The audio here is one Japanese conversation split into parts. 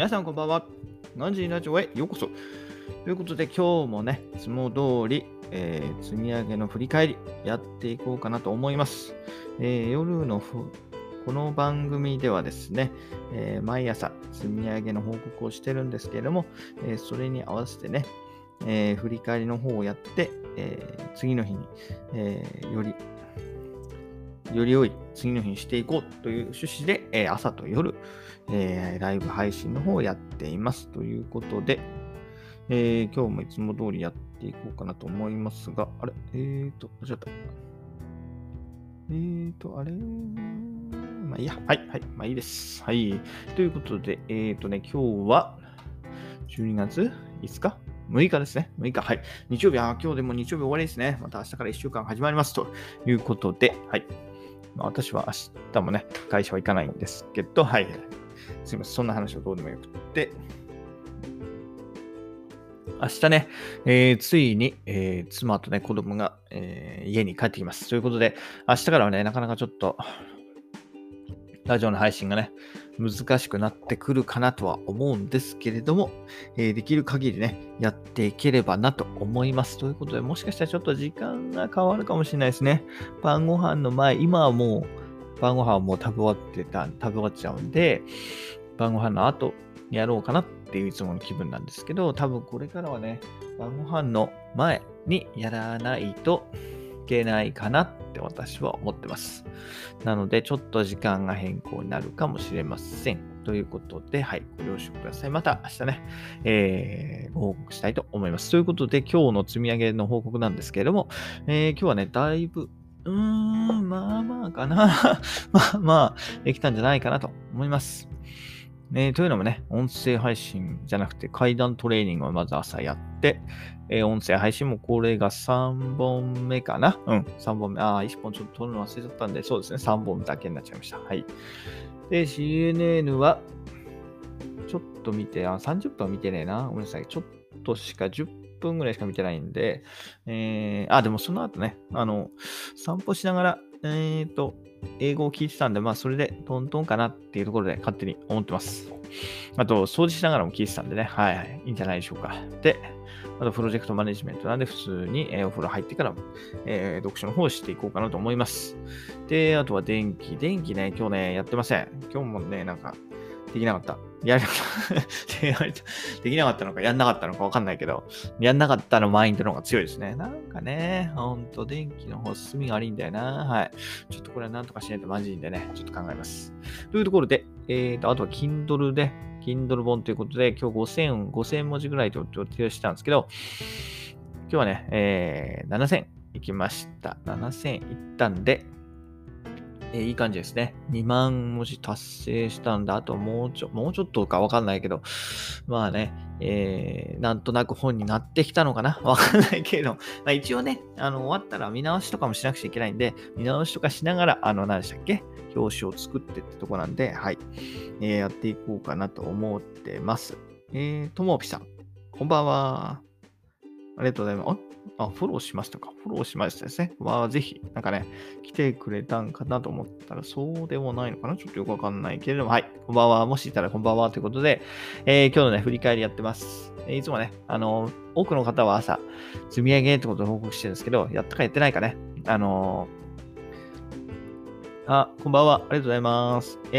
皆さんこんばんは。何時ラジオへようこそ。ということで今日もね、いつも通り、積み上げの振り返りやっていこうかなと思います。夜のこの番組ではですね、毎朝積み上げの報告をしてるんですけれども、それに合わせてね、振り返りの方をやって、次の日に、より良い次の日にしていこうという趣旨で、朝と夜、ライブ配信の方をやっていますということで、今日もいつも通りやっていこうかなと思いますが、あれ間違った。まあいいや。はい。まあいいです。はい。ということで、今日は12月5日6日ですね。6日。はい。日曜日。今日でも日曜日終わりですね。また明日から1週間始まりますということで、はい。まあ、私は明日もね、会社は行かないんですけど、はい。すいません。そんな話はどうでもよくって。明日ね、ついに、妻とね、子供が、家に帰ってきます。ということで、明日からはね、なかなかちょっと、ラジオの配信がね、難しくなってくるかなとは思うんですけれども、できる限りね、やっていければなと思います。ということで、もしかしたらちょっと時間が変わるかもしれないですね。晩ご飯の前、今はもう、晩ご飯はもう食べ終わっちゃうんで、晩ご飯の後やろうかなっていういつもの気分なんですけど、多分これからはね、晩ご飯の前にやらないといけないかなって私は思ってます。なのでちょっと時間が変更になるかもしれませんということで、はい、ご了承ください。また明日ね、ご報告したいと思います。ということで今日の積み上げの報告なんですけれども、今日はねだいぶまあできたんじゃないかなと思います。というのもね、音声配信じゃなくて階段トレーニングをまず朝やって、音声配信もこれが3本目かな？3本目。1本ちょっと撮るの忘れちゃったんで、そうですね、3本だけになっちゃいました。はい。で、CNN は、ちょっと見て、30分は見てねえな。ごめんなさい。ちょっとしか、10分ぐらいしか見てないんで、でもその後ね、散歩しながら、英語を聞いてたんで、まあそれでトントンかなっていうところで勝手に思ってます。あと掃除しながらも聞いてたんでね、はい、いいんじゃないでしょうか。で、あとプロジェクトマネジメントなんで普通にお風呂入ってから、読書の方をしていこうかなと思います。で、あとは電気ね、今日ね、やってません。今日もね、なんかできなかった。できなかったのかやんなかったのかわかんないけど、やんなかったのマインドの方が強いですね。なんかね、ほんと電気の方進みが悪いんだよな。はい。ちょっとこれはなんとかしないとマジでね、ちょっと考えます。というところで、あとは Kindle で、Kindle 本ということで、今日5000文字ぐらいと予定したんですけど、今日はね、7000いきました。7000いったんで、いい感じですね。2万文字達成したんだ。あともうちょっとかわかんないけど、まあね、なんとなく本になってきたのかなわかんないけど、まあ、一応ね、終わったら見直しとかもしなくちゃいけないんで、見直しとかしながら、何でしたっけ表紙を作ってってとこなんで、はい。やっていこうかなと思ってます。ともぴさん、こんばんは。ありがとうございます。フォローしましたか。フォローしましたですね。ぜひ、なんかね、来てくれたんかなと思ったら、そうでもないのかなちょっとよくわかんないけれども、はい。こんばんは。もしいたらこんばんはということで、今日のね、振り返りやってます。いつもね、多くの方は朝、積み上げってことを報告してるんですけど、やったかやってないかね。こんばんは。ありがとうございます。今日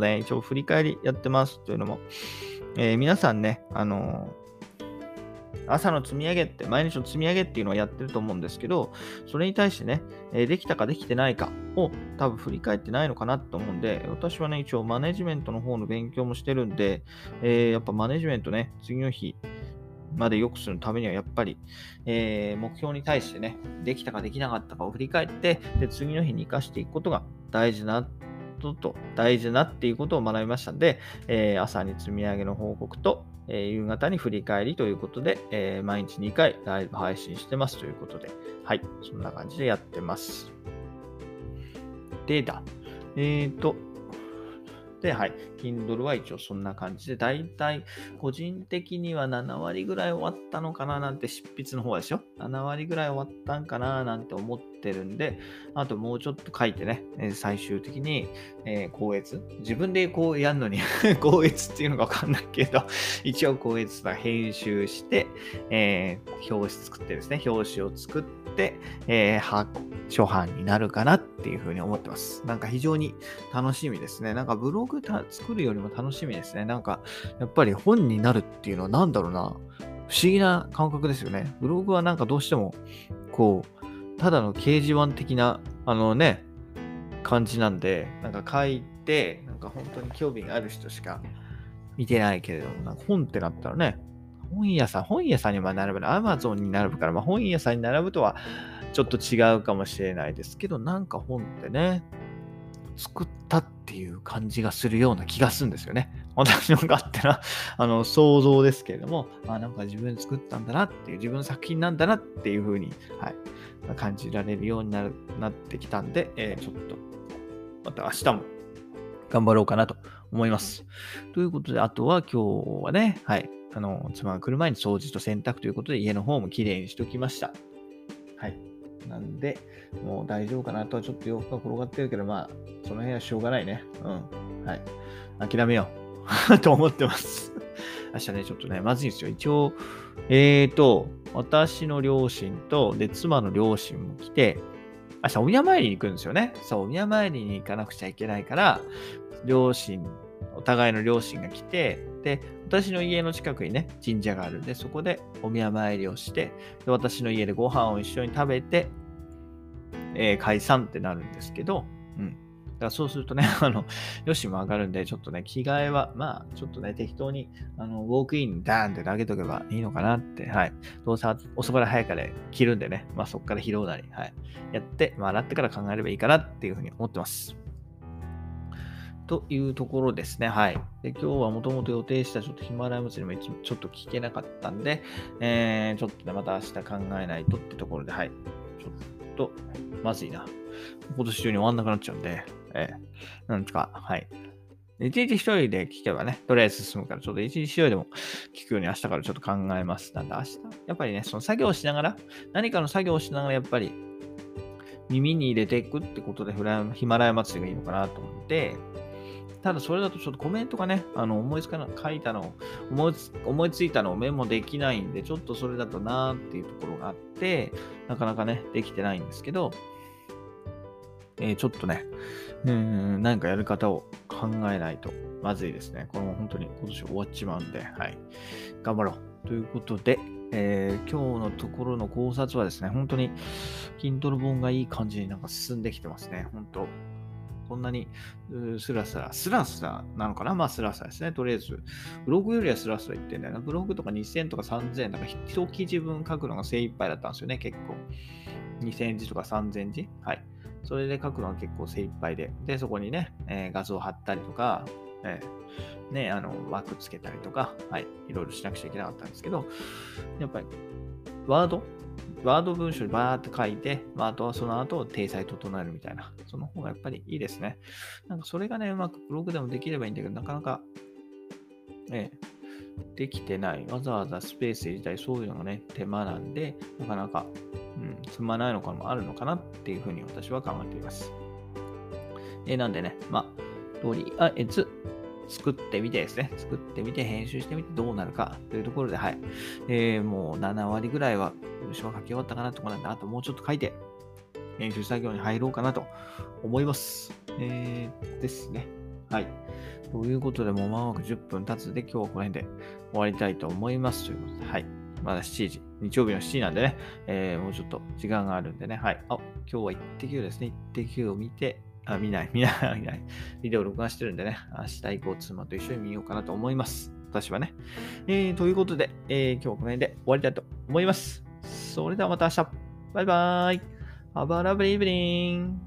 ね、一応振り返りやってますというのも、皆さんね、朝の積み上げって、毎日の積み上げっていうのをやってると思うんですけど、それに対してね、できたかできてないかを多分振り返ってないのかなと思うんで、私はね、一応マネジメントの方の勉強もしてるんで、やっぱマネジメントね、次の日まで良くするためにはやっぱり、目標に対してね、できたかできなかったかを振り返って、で次の日に生かしていくことが大事なっていうことを学びましたんで、朝に積み上げの報告と、夕方に振り返りということで、毎日2回ライブ配信してますということで、はい、そんな感じでやってます。で、はい、Kindle は一応そんな感じで、だいたい個人的には7割ぐらい終わったのかななんて、執筆の方でしょ？7割ぐらい終わったんかななんて思ってってるんで、あともうちょっと書いてね、最終的に、校閲、自分でこうやるのに校閲っていうのがわかんないけど、一応校閲は編集して、表紙作ってですね、表紙を作って、初版になるかなっていうふうに思ってます。なんか非常に楽しみですね。なんかブログ作るよりも楽しみですね。なんかやっぱり本になるっていうのはなんだろうな、不思議な感覚ですよね。ブログはなんかどうしてもこうただの掲示板的なね感じなんで、なんか書いてなんか本当に興味がある人しか見てないけれども、なんか本ってなったらね、本屋さんに並ぶの、アマゾンに並ぶから、まあ、本屋さんに並ぶとはちょっと違うかもしれないですけど、なんか本ってね作ったっていう感じがするような気がするんですよね。私の勝手な想像ですけれども、あ、なんか自分作ったんだなっていう、自分の作品なんだなっていう風に、はい、感じられるようになってきたんで、ちょっとまた明日も頑張ろうかなと思います。ということで、あとは今日はね、はい、妻が来る前に掃除と洗濯ということで、家の方もきれいにしときました。はい。なんで、もう大丈夫かなとは、ちょっと洋服が転がってるけど、まあ、その辺はしょうがないね。うん。はい。諦めよう。と思ってます。明日ね、ちょっとね、まずいんですよ。一応、私の両親と、で、妻の両親も来て、明日お宮参りに行くんですよね。そう、お宮参りに行かなくちゃいけないから、両親、お互いの両親が来て、で、私の家の近くにね、神社があるんで、そこでお宮参りをして、で、私の家でご飯を一緒に食べて、解散ってなるんですけど、うん。だからそうするとね、よしも上がるんで、ちょっとね、着替えは、まあ、ちょっとね、適当に、ウォークインダーンって投げとけばいいのかなって、はい。どうせ遅から早から着るんでね、まあ、そこから拾うなり、はい。やって、まあ、洗ってから考えればいいかなっていうふうに思ってます。というところですね。はい。で、今日はもともと予定したちょっとヒマラヤ祭りもちょっと聞けなかったんで、ちょっとね、また明日考えないとってところで、はい。ちょっと、まずいな。今年中に終わんなくなっちゃうんで、なんですか、はい。一日一人で聞けばね、とりあえず進むから、ちょっと一日一人でも聞くように明日からちょっと考えます。なんで明日、やっぱりね、その作業しながら、何かの作業をしながら、やっぱり、耳に入れていくってことで、ヒマラヤ祭りがいいのかなと思って、ただそれだとちょっとコメントがね、思いついたのをメモできないんで、ちょっとそれだとなーっていうところがあって、なかなかね、できてないんですけど、ちょっとね、何かやる方を考えないとまずいですね。これも本当に今年終わっちまうんで、はい。頑張ろう。ということで、今日のところの考察はですね、本当に Kindle 本がいい感じになんか進んできてますね。本当。こんなにスラスラなのかな、まあスラスラですね。とりあえずブログよりはスラスラ言ってんだよな。ブログとか2000とか3000とか一記事分書くのが精一杯だったんですよね。結構2000字とか3000字、はい、それで書くのが結構精一杯で、でそこにね、画像貼ったりとか、ね、枠つけたりとか、はい、いろいろしなくちゃいけなかったんですけど、やっぱりワード文章にバーって書いて、まあ、あとはその後、体裁整えるみたいな。その方がやっぱりいいですね。なんかそれがね、うまくブログでもできればいいんだけど、なかなか、できてない。わざわざスペース自体、そういうのがね、手間なんで、なかなか、積まないのかもあるのかなっていうふうに私は考えています。なんでね、まあ、とりあえず、作ってみてですね。作ってみて、編集してみて、どうなるかというところで、はい。もう7割ぐらいは文章は書き終わったかなとこなんで、あともうちょっと書いて、編集作業に入ろうかなと思います。ですね。はい。ということで、もう間もなく10分経つので、今日はこの辺で終わりたいと思います。ということで、はい。まだ7時、日曜日の7時なんでね、もうちょっと時間があるんでね、はい。あ、今日はイッテ Q ですね。イッテ Q を見て、見ない。ビデオ録画してるんでね、明日以降、妻と一緒に見ようかなと思います。私はね。ということで、今日はこの辺で終わりたいと思います。それではまた明日。バイバーイ。Have a lovely evening.